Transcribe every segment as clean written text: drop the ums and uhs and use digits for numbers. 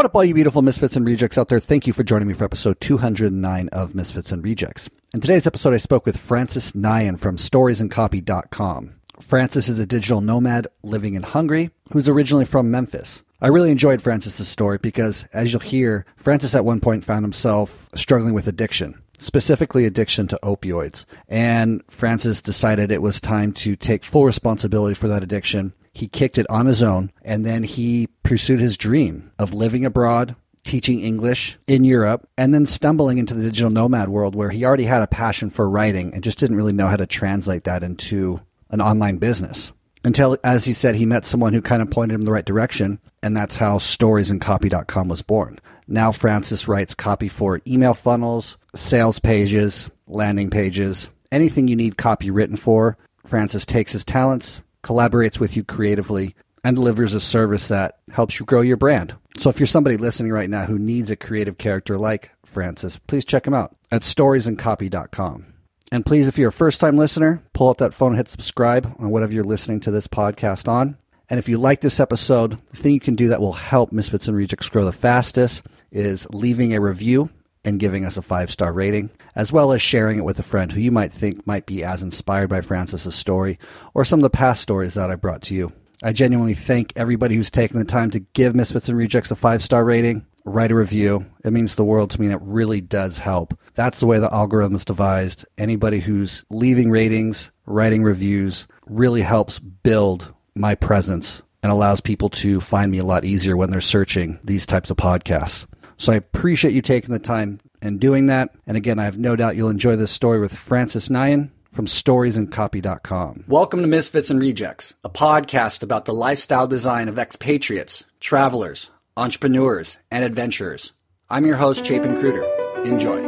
What up, all you beautiful misfits and rejects out there? Thank you for joining me for episode 209 of Misfits and Rejects. In today's episode, I spoke with Francis Nyan from storiesandcopy.com. Francis is a digital nomad living in Hungary who's originally from Memphis. I really enjoyed Francis's story because, as you'll hear, Francis at one point found himself struggling with addiction, specifically addiction to opioids. And Francis decided it was time to take full responsibility for that addiction. He kicked it on his own, and then he pursued his dream of living abroad, teaching English in Europe, and then stumbling into the digital nomad world where he already had a passion for writing and just didn't really know how to translate that into an online business. Until, as he said, he met someone who kind of pointed him in the right direction, and that's how storiesandcopy.com was born. Now Francis writes copy for email funnels, sales pages, landing pages, anything you need copy written for. Francis takes his talents, collaborates with you creatively, and delivers a service that helps you grow your brand. So if you're somebody listening right now who needs a creative character like Francis, please check him out at storiesandcopy.com. And please, if you're a first-time listener, pull out that phone and hit subscribe on whatever you're listening to this podcast on. And if you like this episode, the thing you can do that will help Misfits and Rejects grow the fastest is leaving a review and giving us a 5-star rating, as well as sharing it with a friend who you might think might be as inspired by Francis's story or some of the past stories that I brought to you. I genuinely thank everybody who's taken the time to give Misfits and Rejects a 5-star rating, write a review. It means the world to me, and it really does help. That's the way the algorithm is devised. Anybody who's leaving ratings, writing reviews, really helps build my presence and allows people to find me a lot easier when they're searching these types of podcasts. So I appreciate you taking the time and doing that. And again, I have no doubt you'll enjoy this story with Francis Nyan from storiesandcopy.com. Welcome to Misfits and Rejects, a podcast about the lifestyle design of expatriates, travelers, entrepreneurs, and adventurers. I'm your host, Chapin Kruder. Enjoy.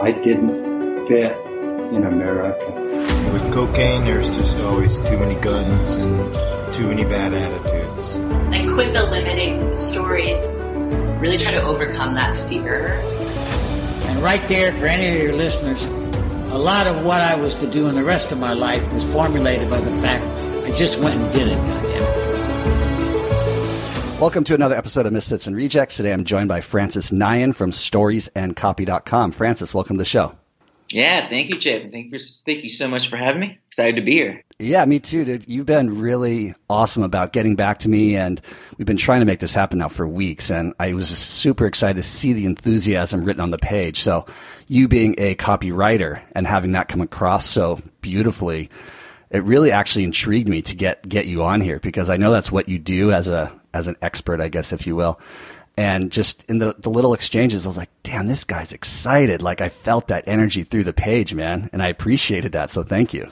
I didn't fit in America. With cocaine, there's just always too many guns and too many bad attitudes. I quit the limiting stories. Really try to overcome that fear. And right there, for any of your listeners, a lot of what I was to do in the rest of my life was formulated by the fact I just went and did it. Welcome to another episode of Misfits and Rejects. Today I'm joined by Francis Nyan from storiesandcopy.com. Francis, welcome to the show. Yeah, thank you, Chip. Thank you so much for having me. Excited to be here. Yeah, me too, dude. You've been really awesome about getting back to me, and we've been trying to make this happen now for weeks, and I was just super excited to see the enthusiasm written on the page. So you being a copywriter and having that come across so beautifully, it really actually intrigued me to get you on here, because I know that's what you do as an expert, I guess, if you will. And just in the little exchanges, I was like, damn, this guy's excited. Like, I felt that energy through the page, man. And I appreciated that. So thank you.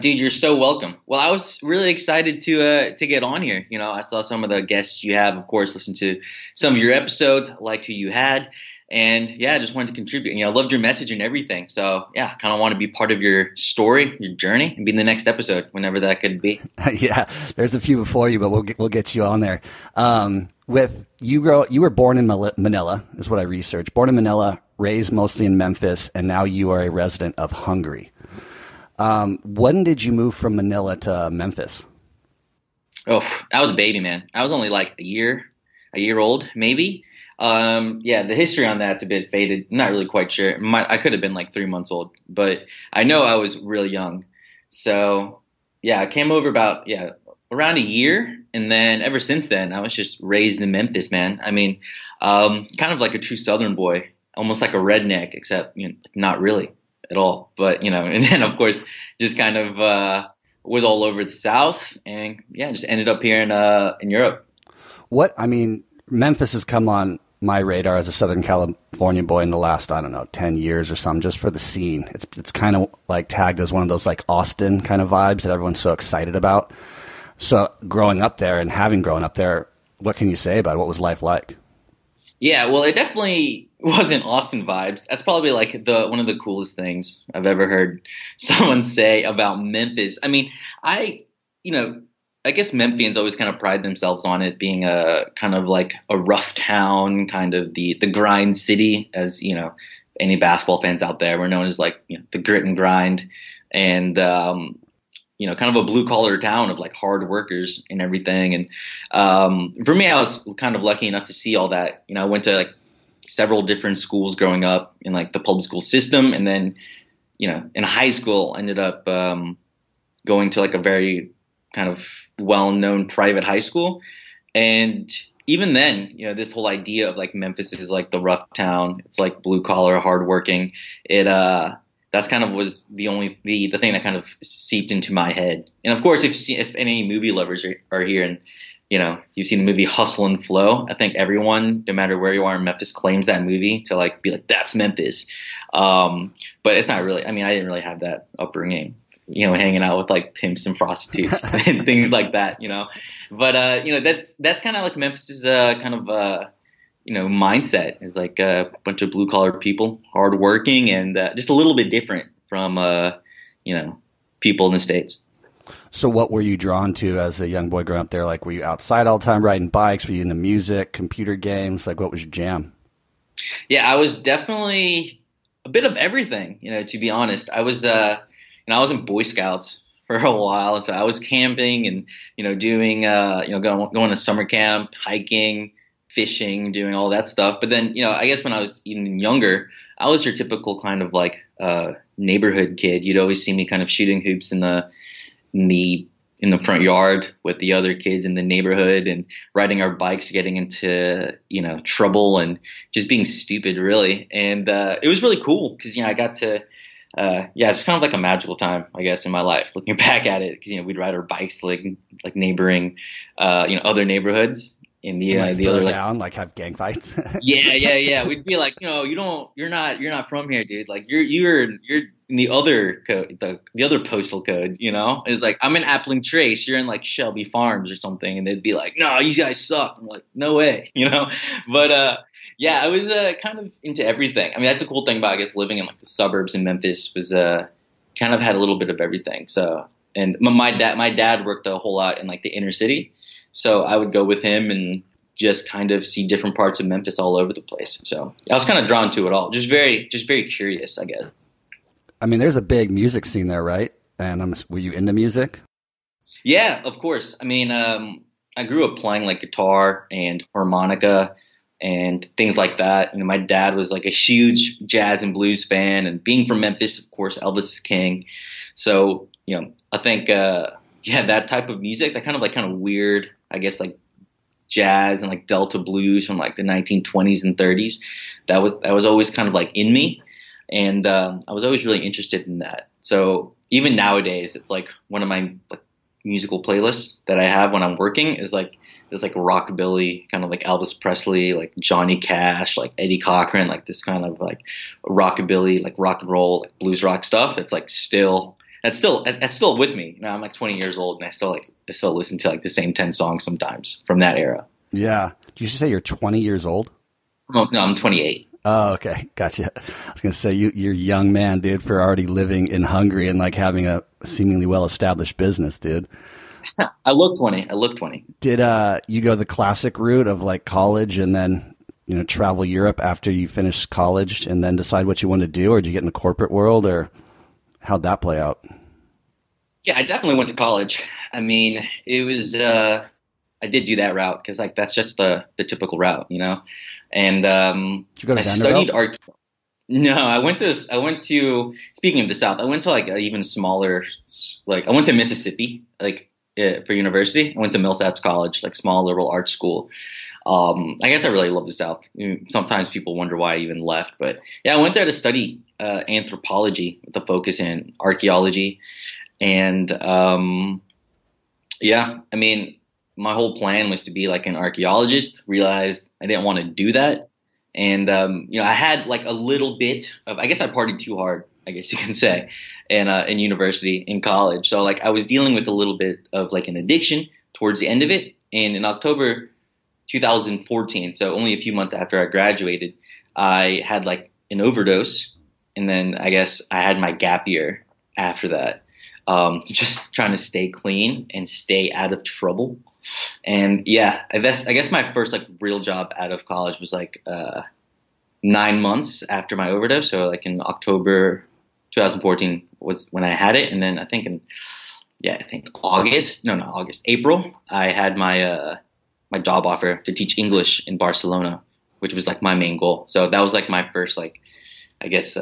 Dude, you're so welcome. Well, I was really excited to get on here. You know, I saw some of the guests you have, of course, listened to some of your episodes, liked who you had. And yeah, I just wanted to contribute. You know, I loved your message and everything. So yeah, I kind of want to be part of your story, your journey, and be in the next episode whenever that could be. Yeah, there's a few before you, but we'll get you on there. With you were born in Manila, is what I researched. Born in Manila, raised mostly in Memphis, and now you are a resident of Hungary. When did you move from Manila to Memphis? Oh, I was a baby, man. I was only like a year old, maybe. Yeah, the history on that's a bit faded. I'm not really quite sure. I could have been like 3 months old, but I know I was really young. So yeah, I came over around a year. And then ever since then, I was just raised in Memphis, man. I mean, kind of like a true Southern boy, almost like a redneck, except, you know, not really at all. But, you know, and then of course, just kind of, was all over the South, and yeah, just ended up here in Europe. Memphis has come on my radar as a Southern California boy in the last, 10 years or something, just for the scene. It's kind of like tagged as one of those like Austin kind of vibes that everyone's so excited about. So growing up there and having grown up there, what can you say about it? What was life like? Yeah, well, it definitely wasn't Austin vibes. That's probably like one of the coolest things I've ever heard someone say about Memphis. I mean, I guess Memphians always kind of pride themselves on it being a kind of like a rough town, kind of the grind city, as you know, any basketball fans out there, we're known as like, you know, the grit and grind. And you know, kind of a blue collar town of like hard workers and everything. And for me, I was kind of lucky enough to see all that. You know, I went to like several different schools growing up in like the public school system. And then, you know, in high school, I ended up going to like a very kind of well-known private high school. And even then, you know, this whole idea of like Memphis is like the rough town. It's like blue collar, hardworking. That's kind of was the only the thing that kind of seeped into my head. And of course, if any movie lovers are here, and you know, you've seen the movie Hustle and Flow, I think everyone, no matter where you are in Memphis, claims that movie to like be like, that's Memphis. But it's not really. I mean, I didn't really have that upbringing, you know, hanging out with like pimps and prostitutes and things like that, you know. But you know, that's kind of like Memphis's kind of you know, mindset is like a bunch of blue collar people, hardworking, and just a little bit different from you know, people in the States. So what were you drawn to as a young boy growing up there? Like, were you outside all the time riding bikes? Were you into music, computer games? Like, what was your jam? Yeah, I was definitely a bit of everything, you know, to be honest. I was and I was in Boy Scouts for a while, so I was camping and, you know, doing you know, going to summer camp, hiking, fishing, doing all that stuff. But then, you know, I guess when I was even younger, I was your typical kind of like neighborhood kid. You'd always see me kind of shooting hoops in the front yard with the other kids in the neighborhood, and riding our bikes, getting into, you know, trouble and just being stupid, really. And it was really cool because, you know, I got to yeah, it's kind of like a magical time, I guess, in my life, looking back at it. Cause, you know, we'd ride our bikes to like neighboring, you know, other neighborhoods in the other, down, like have gang fights. Yeah. We'd be like, you know, you're not from here, dude. Like you're in the other code, the other postal code, you know. It's like, I'm in Appling Trace, you're in like Shelby Farms or something. And they'd be like, no, you guys suck. I'm like, no way, you know? But, yeah, I was kind of into everything. I mean, that's a cool thing about, I guess, living in like the suburbs in Memphis was kind of had a little bit of everything. So, and my dad worked a whole lot in like the inner city, so I would go with him and just kind of see different parts of Memphis all over the place. So I was kind of drawn to it all, just very curious, I guess. I mean, there's a big music scene there, right? And were you into music? Yeah, of course. I mean, I grew up playing like guitar and harmonica and things like that. You know, my dad was like a huge jazz and blues fan, and being from Memphis, of course, Elvis is king. So, you know, I think, yeah, that type of music, that kind of weird, I guess, like jazz and like Delta blues from like the 1920s and 30s. That was always kind of like in me. And, I was always really interested in that. So even nowadays, it's like one of my like musical playlists that I have when I'm working is like, there's like rockabilly, kind of like Elvis Presley, like Johnny Cash, like Eddie Cochran, like this kind of like rockabilly, like rock and roll, like blues rock stuff. It's like that's still with me. Now I'm like 20 years old, and I still listen to like the same 10 songs sometimes from that era. Yeah. Did you just say you're 20 years old? No, I'm 28. Oh, okay. Gotcha. I was going to say you're a young man, dude, for already living in Hungary and like having a seemingly well-established business, dude. I look 20. Did you go the classic route of like college and then, you know, travel Europe after you finish college and then decide what you want to do? Or did you get in the corporate world, or how'd that play out? Yeah, I definitely went to college. I mean, it was I did do that route because like that's just the typical route, you know. And did you go to studied art. No, I went to speaking of the South, I went to like an even smaller, like I went to Mississippi, like for university. I went to Millsaps College, like small liberal arts school. I guess I really love the South. Sometimes people wonder why I even left, but yeah, I went there to study anthropology with a focus in archaeology. And yeah, I mean, my whole plan was to be like an archaeologist. Realized I didn't want to do that. And you know, I had like a little bit of, I guess I partied too hard, I guess you can say, and in university, in college. So like I was dealing with a little bit of like an addiction towards the end of it. And in October 2014, so only a few months after I graduated, I had like an overdose. And then I guess I had my gap year after that, just trying to stay clean and stay out of trouble. And yeah, I guess my first like real job out of college was like 9 months after my overdose. So like in October 2014 was when I had it, and then I think in yeah, I think April, I had my my job offer to teach English in Barcelona, which was like my main goal. So that was like my first, like, I guess,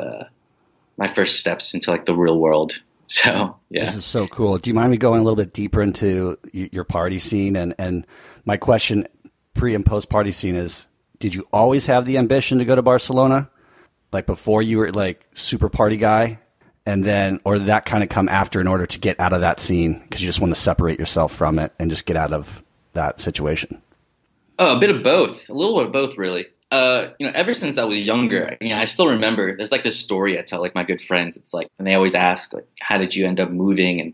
my first steps into like the real world. So, yeah. This is so cool. Do you mind me going a little bit deeper into your party scene? And my question pre and post party scene is, did you always have the ambition to go to Barcelona? Like before you were like super party guy, and then, or did that kind of come after in order to get out of that scene? Cause you just want to separate yourself from it and just get out of that situation. Oh, a bit of both, a little bit of both, really. You know, ever since I was younger, you know, I still remember there's like this story I tell like my good friends. It's like, and they always ask like, how did you end up moving and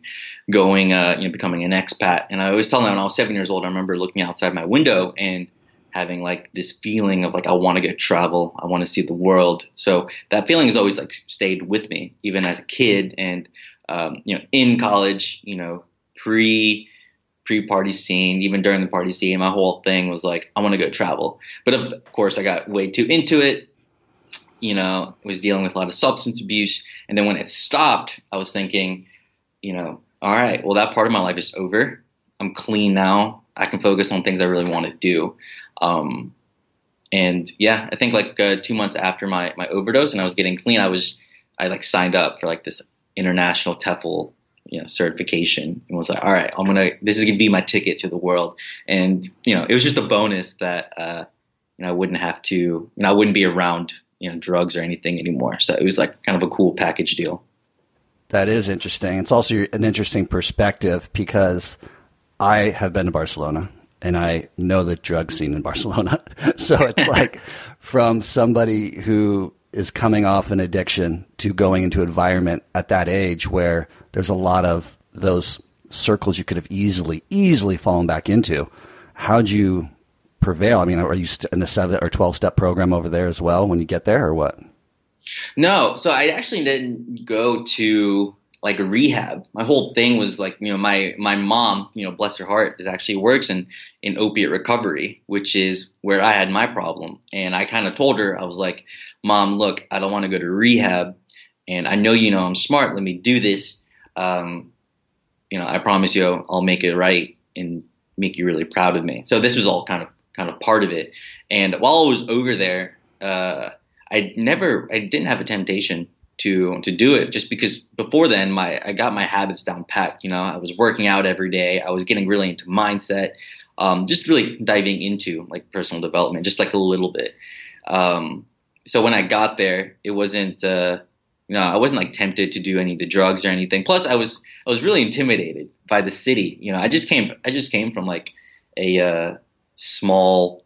going, you know, becoming an expat? And I always tell them when I was 7 years old, I remember looking outside my window and having like this feeling of like, I want to go travel. I want to see the world. So that feeling has always like stayed with me, even as a kid. And, you know, in college, you know, pre-party scene, even during the party scene, my whole thing was like, I want to go travel. But of course, I got way too into it. You know, I was dealing with a lot of substance abuse. And then when it stopped, I was thinking, you know, all right, well, that part of my life is over. I'm clean now. I can focus on things I really want to do. And yeah, I think like 2 months after my overdose and I was getting clean, I like signed up for like this international TEFL, you know, certification, and was like, all right, this is going to be my ticket to the world. And, you know, it was just a bonus that, you know, I wouldn't be around, you know, drugs or anything anymore. So it was like kind of a cool package deal. That is interesting. It's also an interesting perspective because I have been to Barcelona and I know the drug scene in Barcelona. So it's like from somebody who is coming off an addiction to going into an environment at that age where there's a lot of those circles you could have easily fallen back into. How'd you prevail? I mean, are you in a 7 or 12-step program over there as well when you get there or what? No. So I actually didn't go to like a rehab. My whole thing was like, you know, my mom, you know, bless her heart, is actually works in opiate recovery, which is where I had my problem. And I kind of told her, I was like, Mom, look, I don't want to go to rehab, and I know you know I'm smart. Let me do this. You know, I promise you, I'll make it right and make you really proud of me. So this was all kind of part of it. And while I was over there, I didn't have a temptation to do it, just because before then, I got my habits down pat. You know, I was working out every day. I was getting really into mindset, just really diving into like personal development, just like a little bit. So when I got there, it wasn't, I wasn't like tempted to do any of the drugs or anything. Plus I was really intimidated by the city. You know, I just came from like a, small,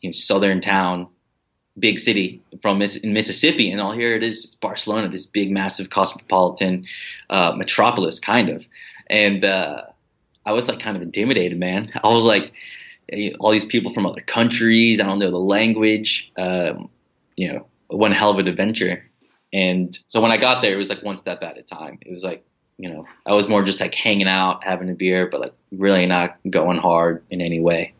you know, southern town, big city in Mississippi. And all here it is, it's Barcelona, this big, massive cosmopolitan, metropolis kind of. And, I was like kind of intimidated, man. I was like, all these people from other countries, I don't know the language, you know, one hell of an adventure. And so when I got there, it was like one step at a time. It was like, you know, I was more just like hanging out, having a beer, but like really not going hard in any way.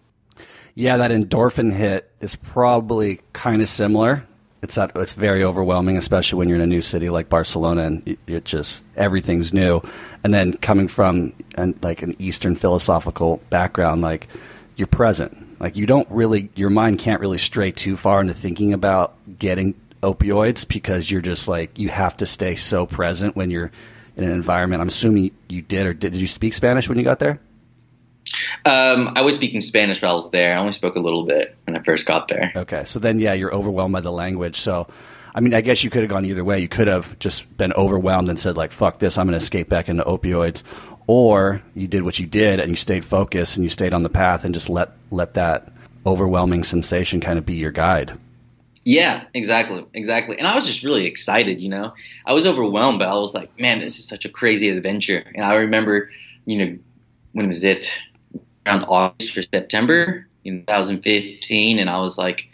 Yeah. That endorphin hit is probably kind of similar. It's very overwhelming, especially when you're in a new city like Barcelona and it just, everything's new. And then coming from an Eastern philosophical background, like you're present. Like you don't really, your mind can't really stray too far into thinking about getting opioids because you're just like, you have to stay so present when you're in an environment. I'm assuming you did, or did you speak Spanish when you got there? I was speaking Spanish while I was there. I only spoke a little bit when I first got there. Okay. So then, yeah, you're overwhelmed by the language. So, I mean, I guess you could have gone either way. You could have just been overwhelmed and said like, fuck this, I'm going to escape back into opioids. Or you did what you did and you stayed focused and you stayed on the path and just let that overwhelming sensation kind of be your guide. Yeah, exactly. And I was just really excited, you know. I was overwhelmed, but I was like, man, this is such a crazy adventure. And I remember, you know, when was it? Around August or September in 2015, and I was like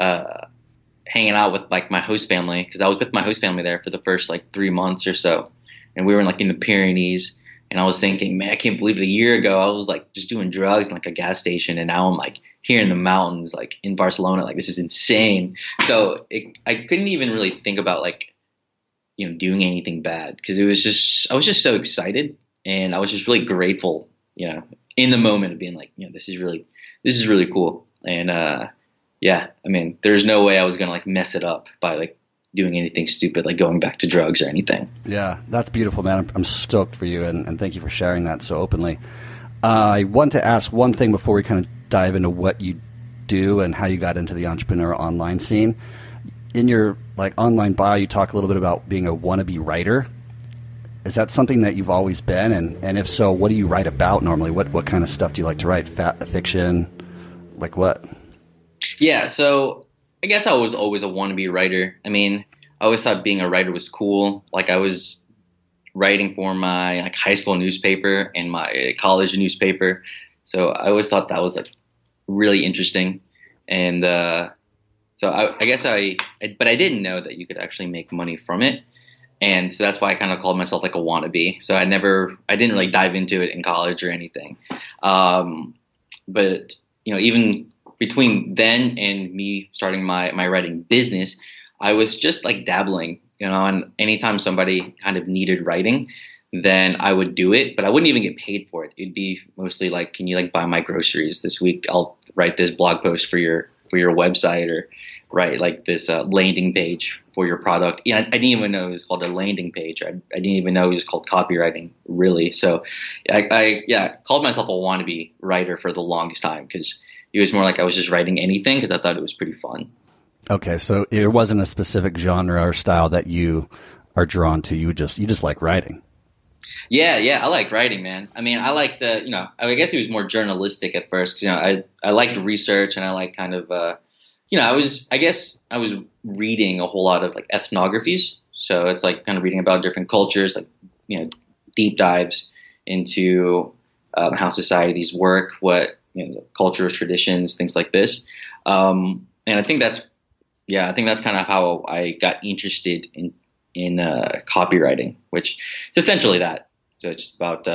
hanging out with like my host family, because I was with my host family there for the first like 3 months or so, and we were in the Pyrenees. And I was thinking, man, I can't believe it. A year ago, I was like just doing drugs in like a gas station, and now I'm like here in the mountains, like in Barcelona. Like this is insane. So I couldn't even really think about like, you know, doing anything bad, because I was just so excited. And I was just really grateful, you know, in the moment of being like, you know, this is really cool. And yeah, I mean, there's no way I was gonna like mess it up by like doing anything stupid, like going back to drugs or anything. Yeah, that's beautiful, man. I'm stoked for you, and thank you for sharing that so openly. I want to ask one thing before we kind of dive into what you do and how you got into the entrepreneur online scene. In your like online bio, you talk a little bit about being a wannabe writer. Is that something that you've always been? And if so, what do you write about normally? What kind of stuff do you like to write? Fiction? Like what? Yeah, so I guess I was always a wannabe writer. I mean, I always thought being a writer was cool. Like I was writing for my like high school newspaper and my college newspaper. So I always thought that was like really interesting. And so I guess but I didn't know that you could actually make money from it. And so that's why I kind of called myself like a wannabe. So I didn't really dive into it in college or anything. But, you know, even between then and me starting my writing business, I was just like dabbling, you know, and anytime somebody kind of needed writing, then I would do it, but I wouldn't even get paid for it. It'd be mostly like, can you like buy my groceries this week? I'll write this blog post for your website, or write like this landing page for your product. Yeah, I didn't even know it was called a landing page. I didn't even know it was called copywriting, really. So I called myself a wannabe writer for the longest time, because it was more like I was just writing anything because I thought it was pretty fun. Okay, so it wasn't a specific genre or style that you are drawn to. You just like writing. Yeah, I like writing, man. I mean, I liked, you know, I guess it was more journalistic at first, because, you know, I liked research, and I like kind of, you know, I was reading a whole lot of like ethnographies. So it's like kind of reading about different cultures, like, you know, deep dives into how societies work, what, you know, cultures, traditions, things like this. And I think that's kind of how I got interested in copywriting, which is essentially that. So it's just about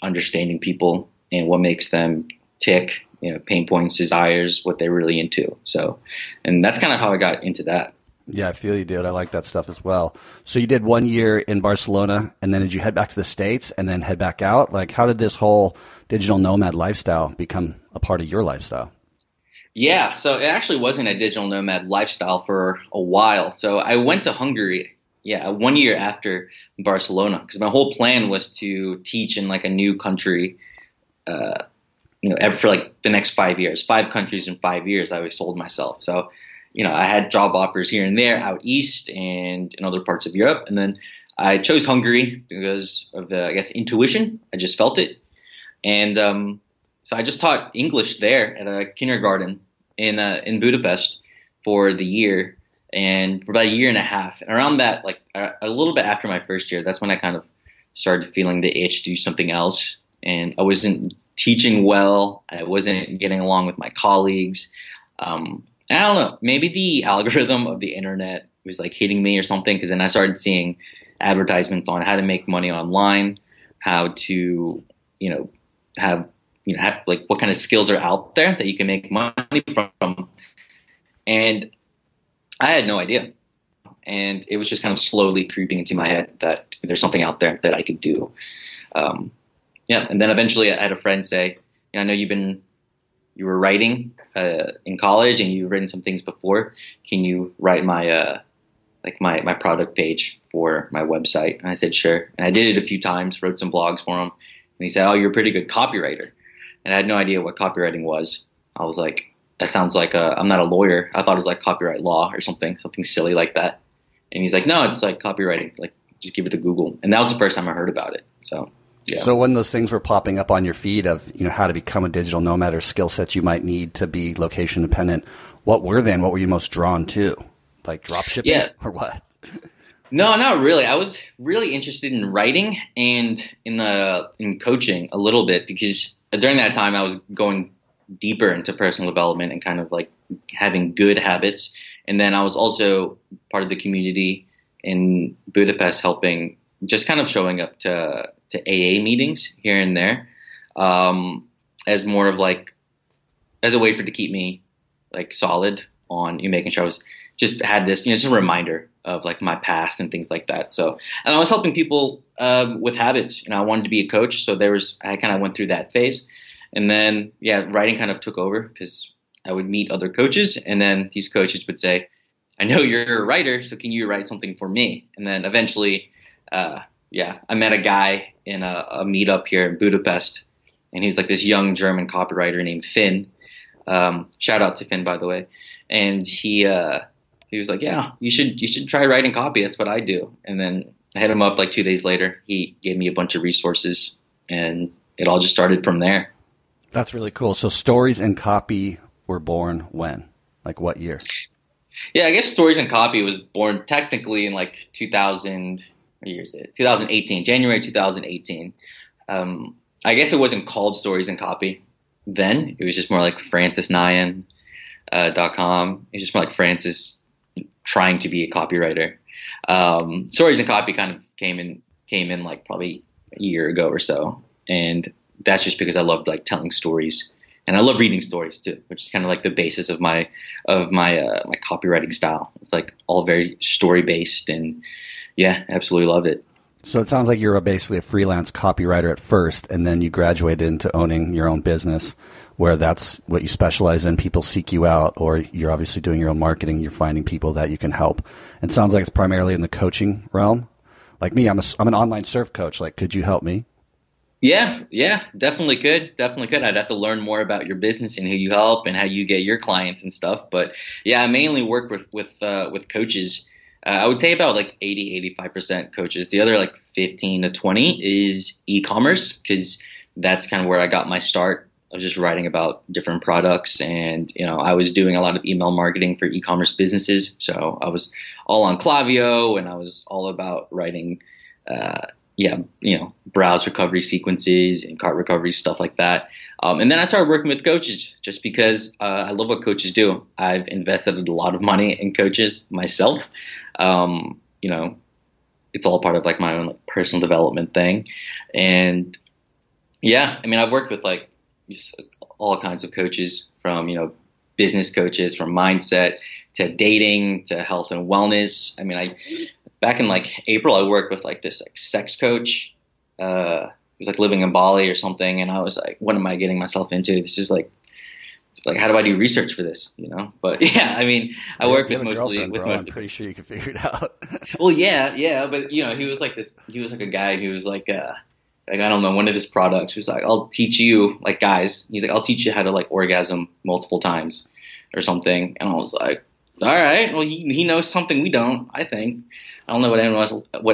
understanding people and what makes them tick, you know, pain points, desires, what they're really into. So, and that's kind of how I got into that. Yeah, I feel you, dude. I like that stuff as well. So you did 1 year in Barcelona, and then did you head back to the States and then head back out? Like, how did this whole digital nomad lifestyle become a part of your lifestyle? Yeah, so it actually wasn't a digital nomad lifestyle for a while. So I went to Hungary. Yeah, 1 year after Barcelona, because my whole plan was to teach in like a new country, you know, for like the next 5 years, 5 countries in 5 years. I always sold myself. So, you know, I had job offers here and there out east and in other parts of Europe. And then I chose Hungary because of the, I guess, intuition. I just felt it. And so I just taught English there at a kindergarten in Budapest for the year. And for about a year and a half, and around that, like a little bit after my first year, that's when I kind of started feeling the itch to do something else. And I wasn't teaching well. I wasn't getting along with my colleagues. I don't know, maybe the algorithm of the internet was like hitting me or something, because then I started seeing advertisements on how to make money online, how to, you know, have like what kind of skills are out there that you can make money from. And I had no idea, and it was just kind of slowly creeping into my head that there's something out there that I could do. Yeah, and then eventually I had a friend say, I know you were writing in college, and you've written some things before. Can you write my my product page for my website? And I said, sure. And I did it a few times, wrote some blogs for him. And he said, oh, you're a pretty good copywriter. And I had no idea what copywriting was. I was like, that sounds like I'm not a lawyer. I thought it was like copyright law or something silly like that. And he's like, no, it's like copywriting. Like, just give it to Google. And that was the first time I heard about it. So, yeah. So when those things were popping up on your feed of, you know, how to become a digital nomad or skill sets you might need to be location dependent, what were you most drawn to? Like drop shipping or what? No, not really. I was really interested in writing and in coaching a little bit, because during that time I was going deeper into personal development and kind of like having good habits. And then I was also part of the community in Budapest, helping, just kind of showing up to AA meetings here and there, as more of like, as a way to keep me like solid on making sure I was just had this, just a reminder of like my past and things like that. So, and I was helping people with habits, and I wanted to be a coach. So I kind of went through that phase, and then writing kind of took over because I would meet other coaches, and then these coaches would say, "I know you're a writer, so can you write something for me?" And then eventually, I met a guy in a meetup here in Budapest, and he's like this young German copywriter named Finn. Shout out to Finn, by the way. And he was like, "Yeah, you should try writing copy. That's what I do." And then I hit him up like 2 days later. He gave me a bunch of resources, and it all just started from there. That's really cool. So Stories and Copy were born when? Like what year? Yeah, I guess Stories and Copy was born technically in like 2018, January 2018. I guess it wasn't called Stories and Copy then. It was just more like francisnyan.com. It was just more like Francis trying to be a copywriter. Stories and Copy kind of came in like probably a year ago or so. And that's just because I loved like telling stories, and I love reading stories too, which is kind of like the basis of my copywriting style. It's like all very story based, and yeah, absolutely loved it. So it sounds like you're basically a freelance copywriter at first, and then you graduated into owning your own business where that's what you specialize in. People seek you out, or you're obviously doing your own marketing. You're finding people that you can help. It sounds like it's primarily in the coaching realm. Like me, I'm an online surf coach. Like, could you help me? Yeah, definitely could. I'd have to learn more about your business and who you help and how you get your clients and stuff. But yeah, I mainly work with coaches. I would say about like 85% coaches. The other like 15 to 20 is e-commerce, because that's kind of where I got my start. I was just writing about different products, and I was doing a lot of email marketing for e-commerce businesses. So I was all on Klaviyo, and I was all about writing, browse recovery sequences and cart recovery, stuff like that. And then I started working with coaches just because I love what coaches do. I've invested a lot of money in coaches myself. It's all part of like my own like, personal development thing. And yeah, I mean, I've worked with like all kinds of coaches, from, business coaches, from mindset to dating to health and wellness. I mean, back in like April, I worked with like this like sex coach. It was like living in Bali or something. And I was like, what am I getting myself into? This is like, how do I do research for this? But yeah, I mean, I work with mostly with most. I'm pretty sure you can figure it out. Well, yeah. But he was like a guy, I don't know, one of his products was like, I'll teach you like guys. He's like, I'll teach you how to like orgasm multiple times or something. And I was like, all right, well, he knows something we don't, I think. I don't know what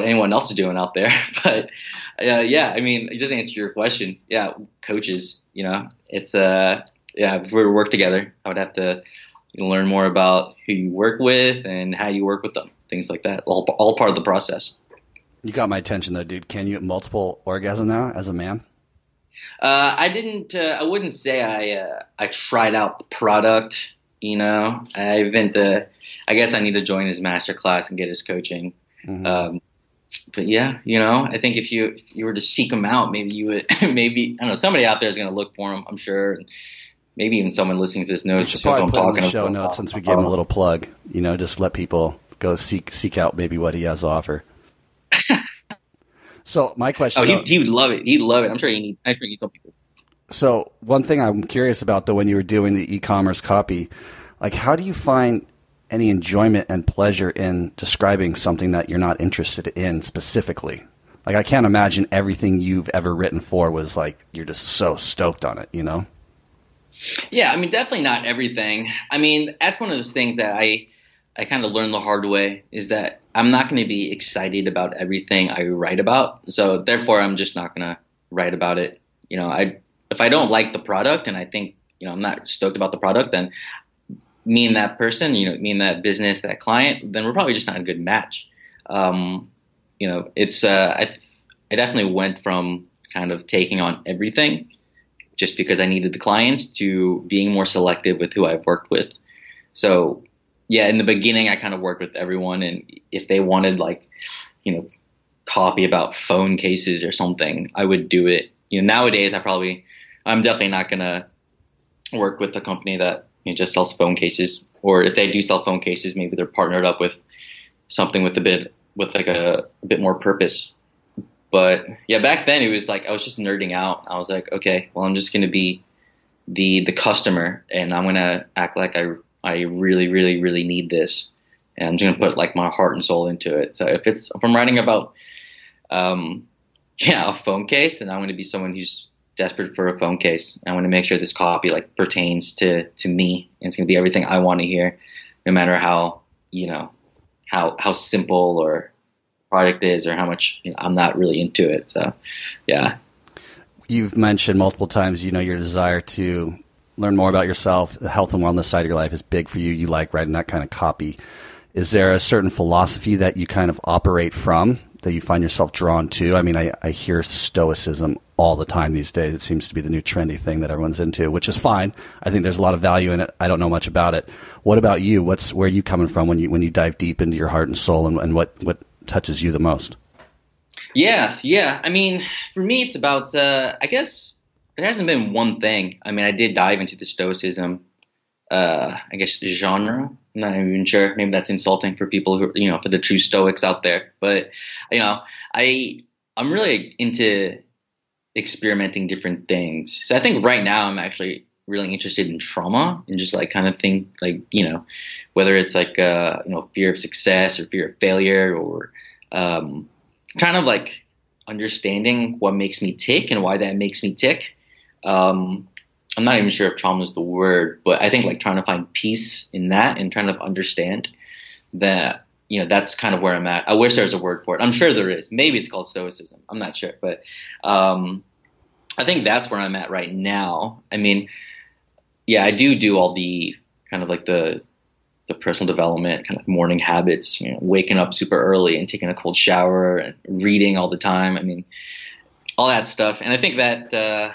anyone else is doing out there, but I mean, just to answer your question, yeah, coaches, if we were to work together, I would have to learn more about who you work with and how you work with them, things like that, all part of the process. You got my attention though, dude. Can you get multiple orgasm now as a man? I wouldn't say I tried out the product. I guess I need to join his masterclass and get his coaching. Mm-hmm. I think if you were to seek him out, maybe I don't know, somebody out there is going to look for him, I'm sure. And maybe even someone listening to this knows just who I'm talking about. Show notes, since we gave him a little plug, just let people go seek out maybe what he has to offer. So my question. Oh, he would love it. He'd love it. I'm sure he needs some people. So one thing I'm curious about, though, when you were doing the e-commerce copy, like how do you find any enjoyment and pleasure in describing something that you're not interested in specifically? Like I can't imagine everything you've ever written for was like you're just so stoked on it, Yeah, I mean, definitely not everything. I mean, that's one of those things that I kind of learned the hard way, is that I'm not going to be excited about everything I write about. So therefore, I'm just not going to write about it. If I don't like the product and I think, I'm not stoked about the product, then me and that person, me and that business, that client, then we're probably just not a good match. I definitely went from kind of taking on everything just because I needed the clients to being more selective with who I've worked with. So yeah, in the beginning, I kind of worked with everyone. And if they wanted like, copy about phone cases or something, I would do it. Nowadays I'm definitely not going to work with a company that just sells phone cases. Or if they do sell phone cases, maybe they're partnered up with something with a bit more purpose. But yeah, back then it was like I was just nerding out. I was like, okay, well, I'm just gonna be the customer, and I'm gonna act like I really, really, really need this, and I'm just gonna put like my heart and soul into it. So if I'm writing about a phone case, then I'm gonna be someone who's desperate for a phone case. I want to make sure this copy like pertains to me, and it's gonna be everything I want to hear, no matter how simple or product is or how much I'm not really into it. So yeah, you've mentioned multiple times your desire to learn more about yourself. The health and wellness side of your life is big for you. You like writing that kind of copy. Is there a certain philosophy that you kind of operate from that you find yourself drawn to? I mean, I hear stoicism all the time these days. It seems to be the new trendy thing that everyone's into, which is fine. I think there's a lot of value in it. I don't know much about it. What about you? Where are you coming from when you dive deep into your heart and soul, and what touches you the most? Yeah. I mean, for me, it's about, I guess there hasn't been one thing. I mean, I did dive into the stoicism, I guess the genre. I'm not even sure. Maybe that's insulting for people who, for the true Stoics out there. But, I'm really into experimenting different things. So I think right now I'm actually really interested in trauma and just like kind of think like, whether it's like, fear of success or fear of failure, or kind of like understanding what makes me tick and why that makes me tick. I'm not even sure if trauma is the word, but I think like trying to find peace in that and kind of understand that, that's kind of where I'm at. I wish there was a word for it. I'm sure there is. Maybe it's called stoicism. I'm not sure. But I think that's where I'm at right now. I mean, yeah, I do all the kind of like the personal development kind of morning habits, waking up super early and taking a cold shower and reading all the time. I mean, all that stuff. And I think that,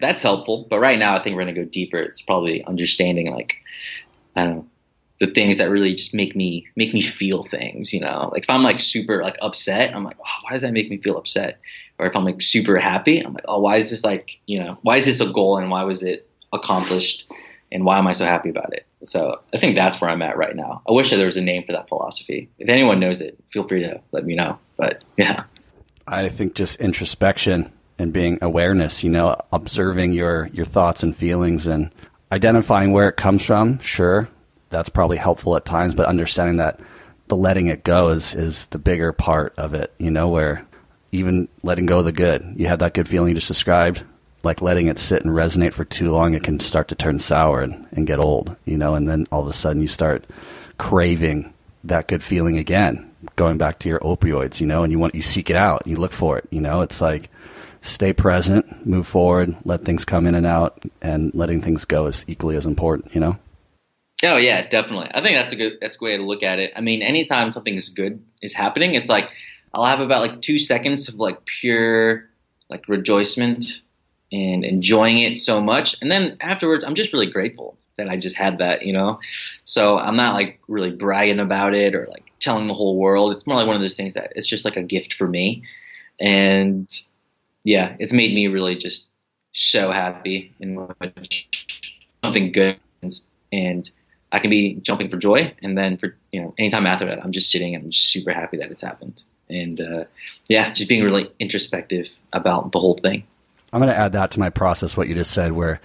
that's helpful. But right now I think we're going to go deeper. It's probably understanding like, I don't know, the things that really just make me feel things, like if I'm like super like upset, I'm like, oh, why does that make me feel upset? Or if I'm like super happy, I'm like, oh, why is this like, why is this a goal and why was it accomplished and why am I so happy about it? So I think that's where I'm at right now. I wish there was a name for that philosophy. If anyone knows it, feel free to let me know. But yeah, I think just introspection and being awareness, observing your thoughts and feelings and identifying where it comes from. Sure, that's probably helpful at times, but understanding that the letting it go is the bigger part of it, where even letting go of the good, you have that good feeling you just described, like letting it sit and resonate for too long, it can start to turn sour and get old, and then all of a sudden you start craving that good feeling again, going back to your opioids, and you seek it out, you look for it, it's like, stay present, move forward, let things come in and out, and letting things go is equally as important, Oh yeah, definitely. I think that's a good way to look at it. I mean, anytime something is good is happening, it's like I'll have about like 2 seconds of like pure like rejoicement and enjoying it so much. And then afterwards, I'm just really grateful that I just had that, So I'm not like really bragging about it or like telling the whole world. It's more like one of those things that it's just like a gift for me. And yeah, it's made me really just so happy and something good, and I can be jumping for joy. And then for, anytime after that, I'm just sitting and I'm just super happy that it's happened. And just being really introspective about the whole thing. I'm going to add that to my process, what you just said, where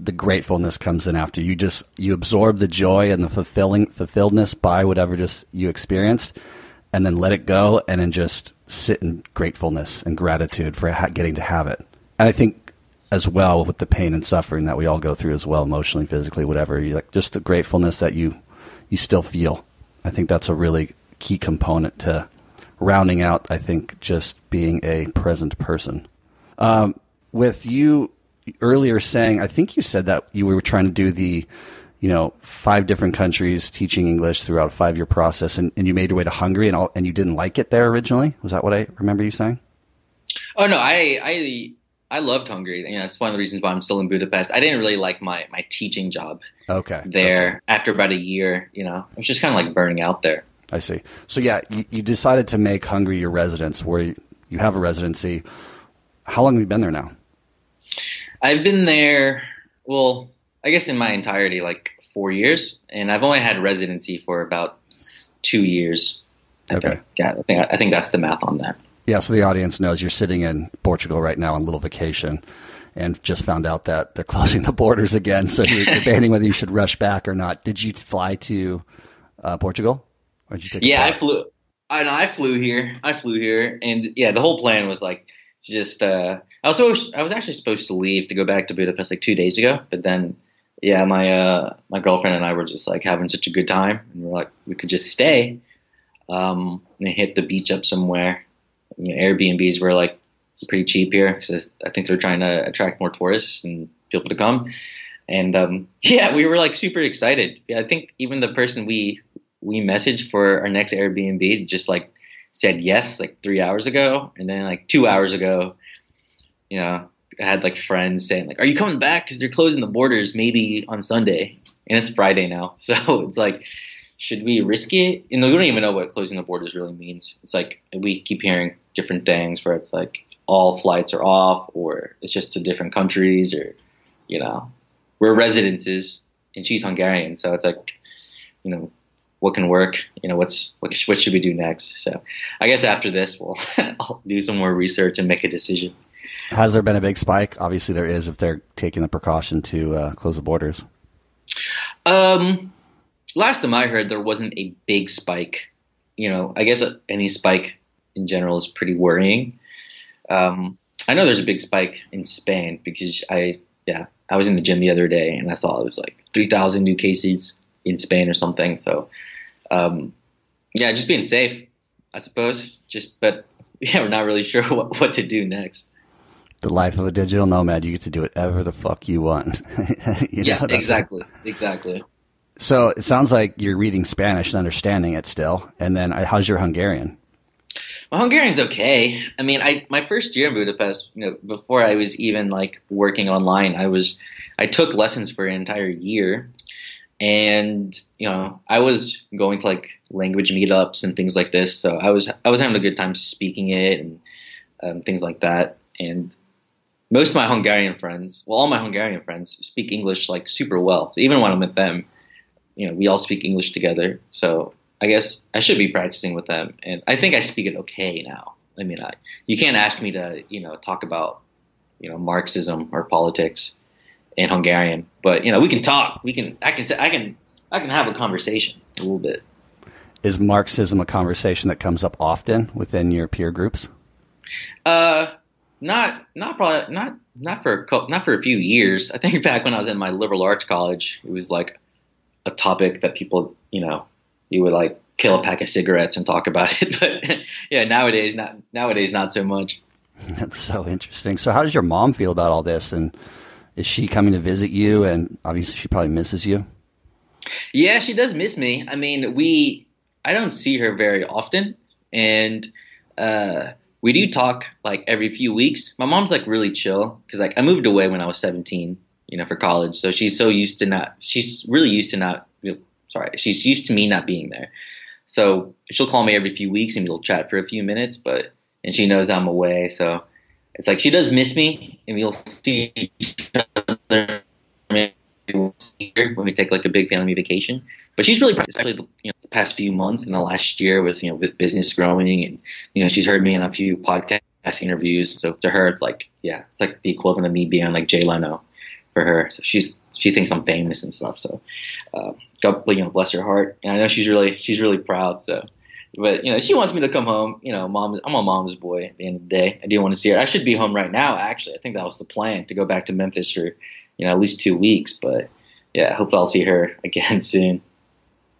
the gratefulness comes in after you absorb the joy and the fulfilledness by whatever just you experienced, and then let it go and then just sit in gratefulness and gratitude for getting to have it. And I think as well with the pain and suffering that we all go through as well, emotionally, physically, whatever, you like just the gratefulness that you still feel. I think that's a really key component to rounding out, I think, just being a present person. With you earlier saying, I think you said that you were trying to do the 5 different countries teaching English throughout a 5-year process, and you made your way to Hungary and you didn't like it there originally. Was that what I remember you saying? Oh no, I loved Hungary. It's one of the reasons why I'm still in Budapest. I didn't really like my teaching job. Okay. There after about a year, I was just kind of like burning out there. I see. So yeah, you decided to make Hungary your residence, where you have a residency. How long have you been there now? I've been there. Well, I guess in my entirety, like 4 years, and I've only had residency for about 2 years. Okay. I think that's the math on that. Yeah, so the audience knows you're sitting in Portugal right now on a little vacation and just found out that they're closing the borders again, so you're debating whether you should rush back or not. Did you fly to Portugal? Or did you take a class? I flew here. And yeah, the whole plan was like to just I was actually supposed to leave to go back to Budapest like 2 days ago, but then yeah, my girlfriend and I were just like having such a good time, and we're like, we could just stay and hit the beach up somewhere. You know, Airbnbs were like pretty cheap here, so I think they're trying to attract more tourists and people to come. And yeah, we were like super excited. Yeah, I think even the person we messaged for our next Airbnb just like said yes like 3 hours ago, and then like 2 hours ago, you know, I had like friends saying like, "Are you coming back? Because they're closing the borders maybe on Sunday," and it's Friday now, so it's like, should we risk it? And we don't even know what closing the borders really means. It's like we keep hearing different things where it's like all flights are off, or it's just to different countries, or, you know, we're residents and she's Hungarian. So it's like, you know, what can work? You know, what should we do next? So I guess after this, I'll do some more research and make a decision. Has there been a big spike? Obviously there is if they're taking the precaution to close the borders. Last time I heard, there wasn't a big spike. You know, I guess any spike in general is pretty worrying. I know there's a big spike in Spain because I was in the gym the other day and I saw it was like 3,000 new cases in Spain or something. So, just being safe, I suppose. But yeah, we're not really sure what to do next. The life of a digital nomad, you get to do whatever the fuck you want. Exactly. So it sounds like you're reading Spanish and understanding it still. And then how's your Hungarian? My Hungarian's okay. I mean, my first year in Budapest, you know, before I was even like working online, I took lessons for an entire year, and you know, I was going to like language meetups and things like this. So I was having a good time speaking it and things like that. And most of my Hungarian friends, all my Hungarian friends speak English like super well. So even when I'm with them, you know, we all speak English together, so I guess I should be practicing with them, and I think I speak it okay now. I mean, you can't ask me to, you know, talk about, you know, Marxism or politics in Hungarian, but you know, we can talk. I can have a conversation a little bit. Is Marxism a conversation that comes up often within your peer groups? Not for a few years. I think back when I was in my liberal arts college, it was like a topic that people, you know, you would like kill a pack of cigarettes and talk about it. But yeah, nowadays, not so much. That's so interesting. So how does your mom feel about all this? And is she coming to visit you? And obviously she probably misses you. Yeah, she does miss me. I mean, I don't see her very often, and we do talk like every few weeks. My mom's like really chill, 'cause like I moved away when I was 17. You know, for college. So she's used to me not being there. So she'll call me every few weeks and we'll chat for a few minutes, and she knows I'm away. So it's like, she does miss me, and we'll see each other when we take like a big family vacation. But she's really, especially the past few months and the last year with business growing, and, you know, she's heard me in a few podcast interviews. So to her, it's like, yeah, it's like the equivalent of me being like Jay Leno. For her, so she thinks I'm famous and stuff. So, God, you know, bless her heart. And I know she's really proud. So, but you know, she wants me to come home. You know, I'm a mom's boy at the end of the day. I do want to see her. I should be home right now. Actually, I think that was the plan, to go back to Memphis for, you know, at least 2 weeks. But yeah, I hope I'll see her again soon.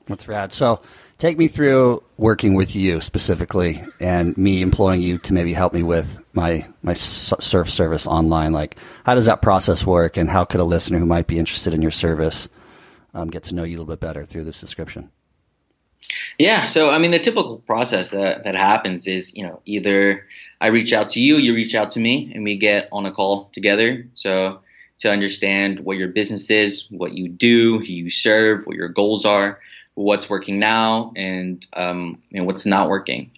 That's rad. So, take me through working with you specifically, and me employing you to maybe help me with my surf service online. Like, how does that process work, and how could a listener who might be interested in your service get to know you a little bit better through this description? Yeah. So, I mean, the typical process that happens is, you know, either I reach out to you, you reach out to me, and we get on a call together. So to understand what your business is, what you do, who you serve, what your goals are, what's working now, and what's not working.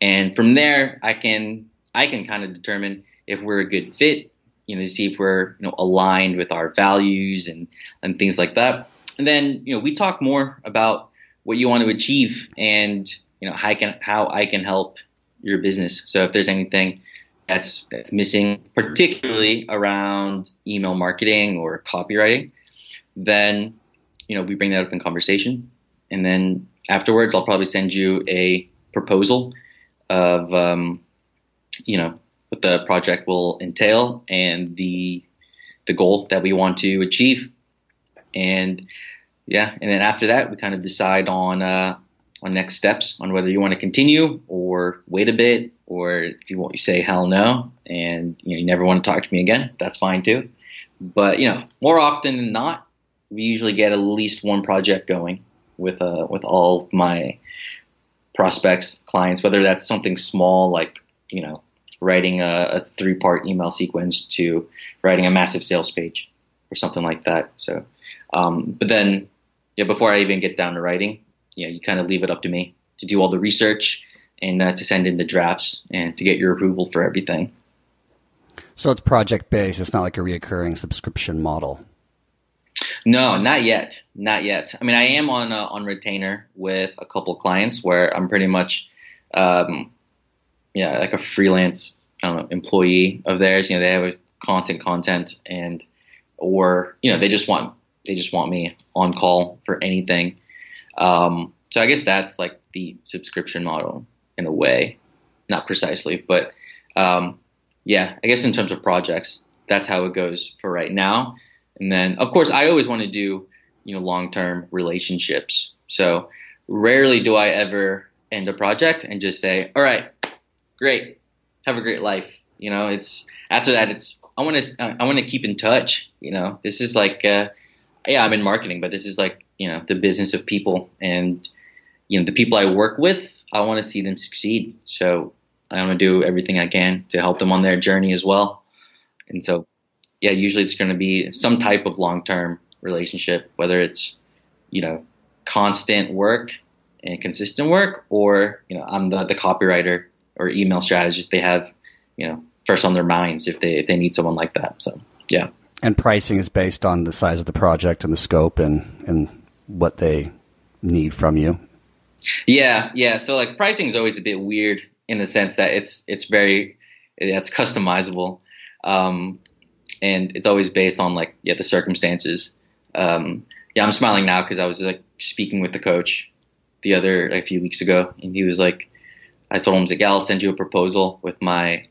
And from there, I can kind of determine if we're a good fit, you know, to see if we're, you know, aligned with our values and things like that. And then, you know, we talk more about what you want to achieve and, you know, how I can help your business. So if there's anything that's missing, particularly around email marketing or copywriting, then, you know, we bring that up in conversation. And then afterwards, I'll probably send you a proposal of, you know, what the project will entail and the goal that we want to achieve. And yeah, and then after that, we kind of decide on next steps, on whether you want to continue or wait a bit, or if you want, you say hell no, and you know, you never want to talk to me again. That's fine too. But you know, more often than not, we usually get at least one project going with all my prospects, clients, whether that's something small like, you know, writing a 3-part email sequence to writing a massive sales page or something like that. So, but then, yeah, before I even get down to writing, yeah, you kind of leave it up to me to do all the research and to send in the drafts and to get your approval for everything. So it's project-based. It's not like a reoccurring subscription model. No, not yet. Not yet. I mean, I am on retainer with a couple clients where I'm pretty much, like a freelance, I don't know, employee of theirs. You know, they have a content and, or, you know, they just want me on call for anything. So I guess that's like the subscription model in a way, not precisely, but, yeah, I guess in terms of projects, that's how it goes for right now. And then of course I always want to do, you know, long-term relationships. So rarely do I ever end a project and just say, all right, great, have a great life. You know, it's after that, it's, I want to keep in touch. You know, this is like, I'm in marketing, but this is like, you know, the business of people, and, you know, the people I work with, I want to see them succeed. So I want to do everything I can to help them on their journey as well. And so, yeah, usually it's going to be some type of long-term relationship, whether it's, you know, constant work and consistent work, or, you know, I'm the copywriter or email strategist they have, you know, first on their minds if they need someone like that. So, yeah. And pricing is based on the size of the project and the scope and what they need from you. Yeah. So like pricing is always a bit weird in the sense that it's customizable. And it's always based on like, yeah, the circumstances. I'm smiling now because I was like speaking with the coach a few weeks ago, and he was like, I told him, I was like, yeah, I'll send you a proposal with my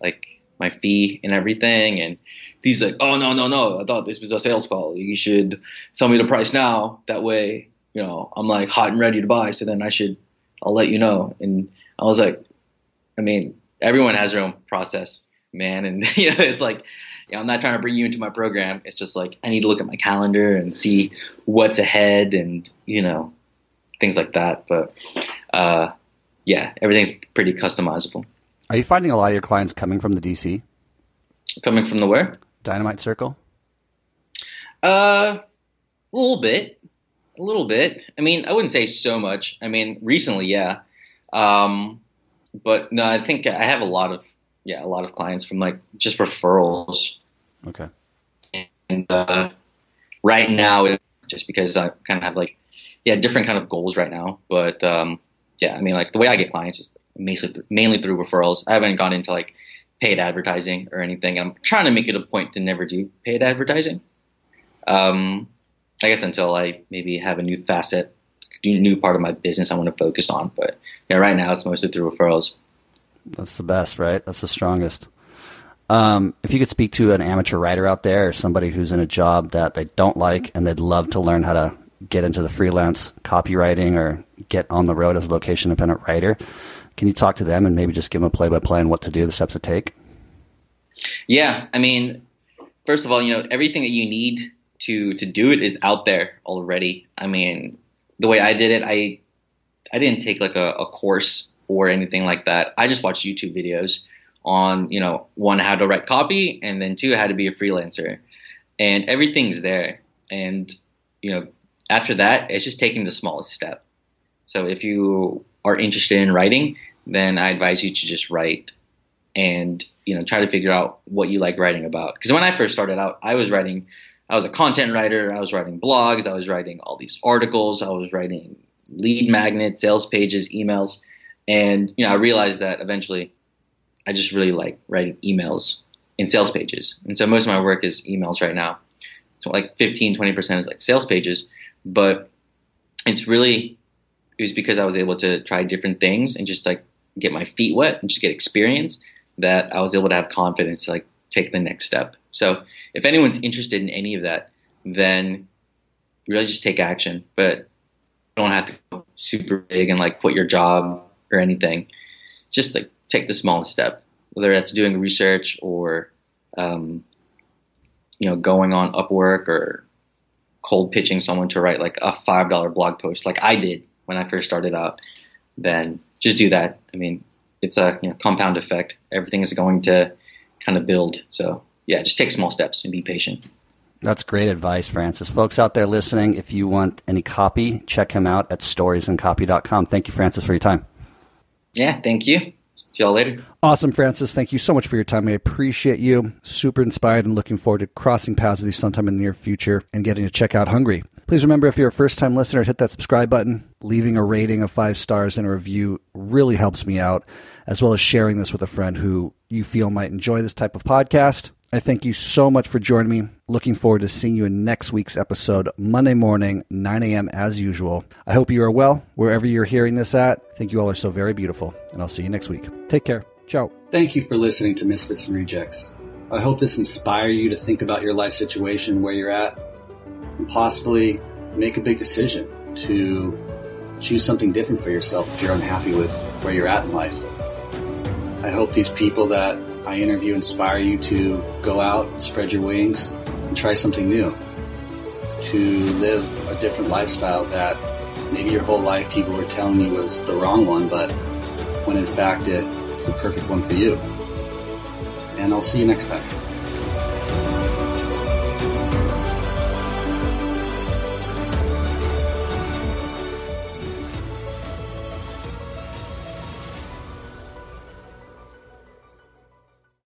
fee and everything. And he's like, oh, no. I thought this was a sales call. You should tell me the price now. That way, you know, I'm like hot and ready to buy. So then I'll let you know. And I was like, I mean, everyone has their own process, man. And, you know, it's like, you know, I'm not trying to bring you into my program. It's just like, I need to look at my calendar and see what's ahead and, you know, things like that. But, yeah, everything's pretty customizable. Are you finding a lot of your clients coming from the DC? Coming from the where? Dynamite Circle? A little bit. I mean, I wouldn't say so much. I mean, recently, yeah. But no, I think I have a lot of clients from like just referrals. Okay. And right now, just because I kind of have like, yeah, different kind of goals right now. But yeah, I mean, like the way I get clients is mainly through referrals. I haven't gone into like paid advertising or anything. I'm trying to make it a point to never do paid advertising. I guess until I maybe have a new facet, new part of my business I want to focus on. But yeah, right now it's mostly through referrals. That's the best, right? That's the strongest. If you could speak to an amateur writer out there or somebody who's in a job that they don't like and they'd love to learn how to get into the freelance copywriting or get on the road as a location independent writer, can you talk to them and maybe just give them a play-by-play on what to do, the steps to take? Yeah. I mean, first of all, you know, everything that you need to do it is out there already. I mean, the way I did it, I didn't take like a course or anything like that. I just watched YouTube videos on, you know, 1, how to write copy, and then 2, how to be a freelancer. And everything's there. And, you know, after that, it's just taking the smallest step. So if you are interested in writing, then I advise you to just write and, you know, try to figure out what you like writing about. Because when I first started out, I was writing I was a content writer. I was writing blogs. I was writing all these articles. I was writing lead magnets, sales pages, emails. And, you know, I realized that eventually I just really like writing emails and sales pages. And so most of my work is emails right now. So like 15, 20% is like sales pages. But it's really, it was because I was able to try different things and just like get my feet wet and just get experience that I was able to have confidence to like take the next step. So if anyone's interested in any of that, then really just take action, but don't have to go super big and like quit your job or anything. Just like take the smallest step, whether that's doing research or, you know, going on Upwork or cold pitching someone to write like a $5 blog post like I did when I first started out, then just do that. I mean, it's a compound effect. Everything is going to kind of build. So yeah, just take small steps and be patient. That's great advice, Francis. Folks out there listening, if you want any copy, check him out at storiesandcopy.com. Thank you, Francis, for your time. Yeah, thank you. See y'all later. Awesome, Francis. Thank you so much for your time. I appreciate you. Super inspired and looking forward to crossing paths with you sometime in the near future and getting to check out Hungry. Please remember, if you're a first-time listener, hit that subscribe button. Leaving a rating of 5 stars and a review really helps me out, as well as sharing this with a friend who you feel might enjoy this type of podcast. I thank you so much for joining me. Looking forward to seeing you in next week's episode, Monday morning, 9 a.m. as usual. I hope you are well, wherever you're hearing this at. I think you all are so very beautiful, and I'll see you next week. Take care. Ciao. Thank you for listening to Misfits and Rejects. I hope this inspires you to think about your life situation, where you're at, and possibly make a big decision to choose something different for yourself if you're unhappy with where you're at in life. I hope these people that I interview inspire you to go out, spread your wings, and try something new, to live a different lifestyle that maybe your whole life people were telling you was the wrong one, but when in fact it's the perfect one for you. And I'll see you next time.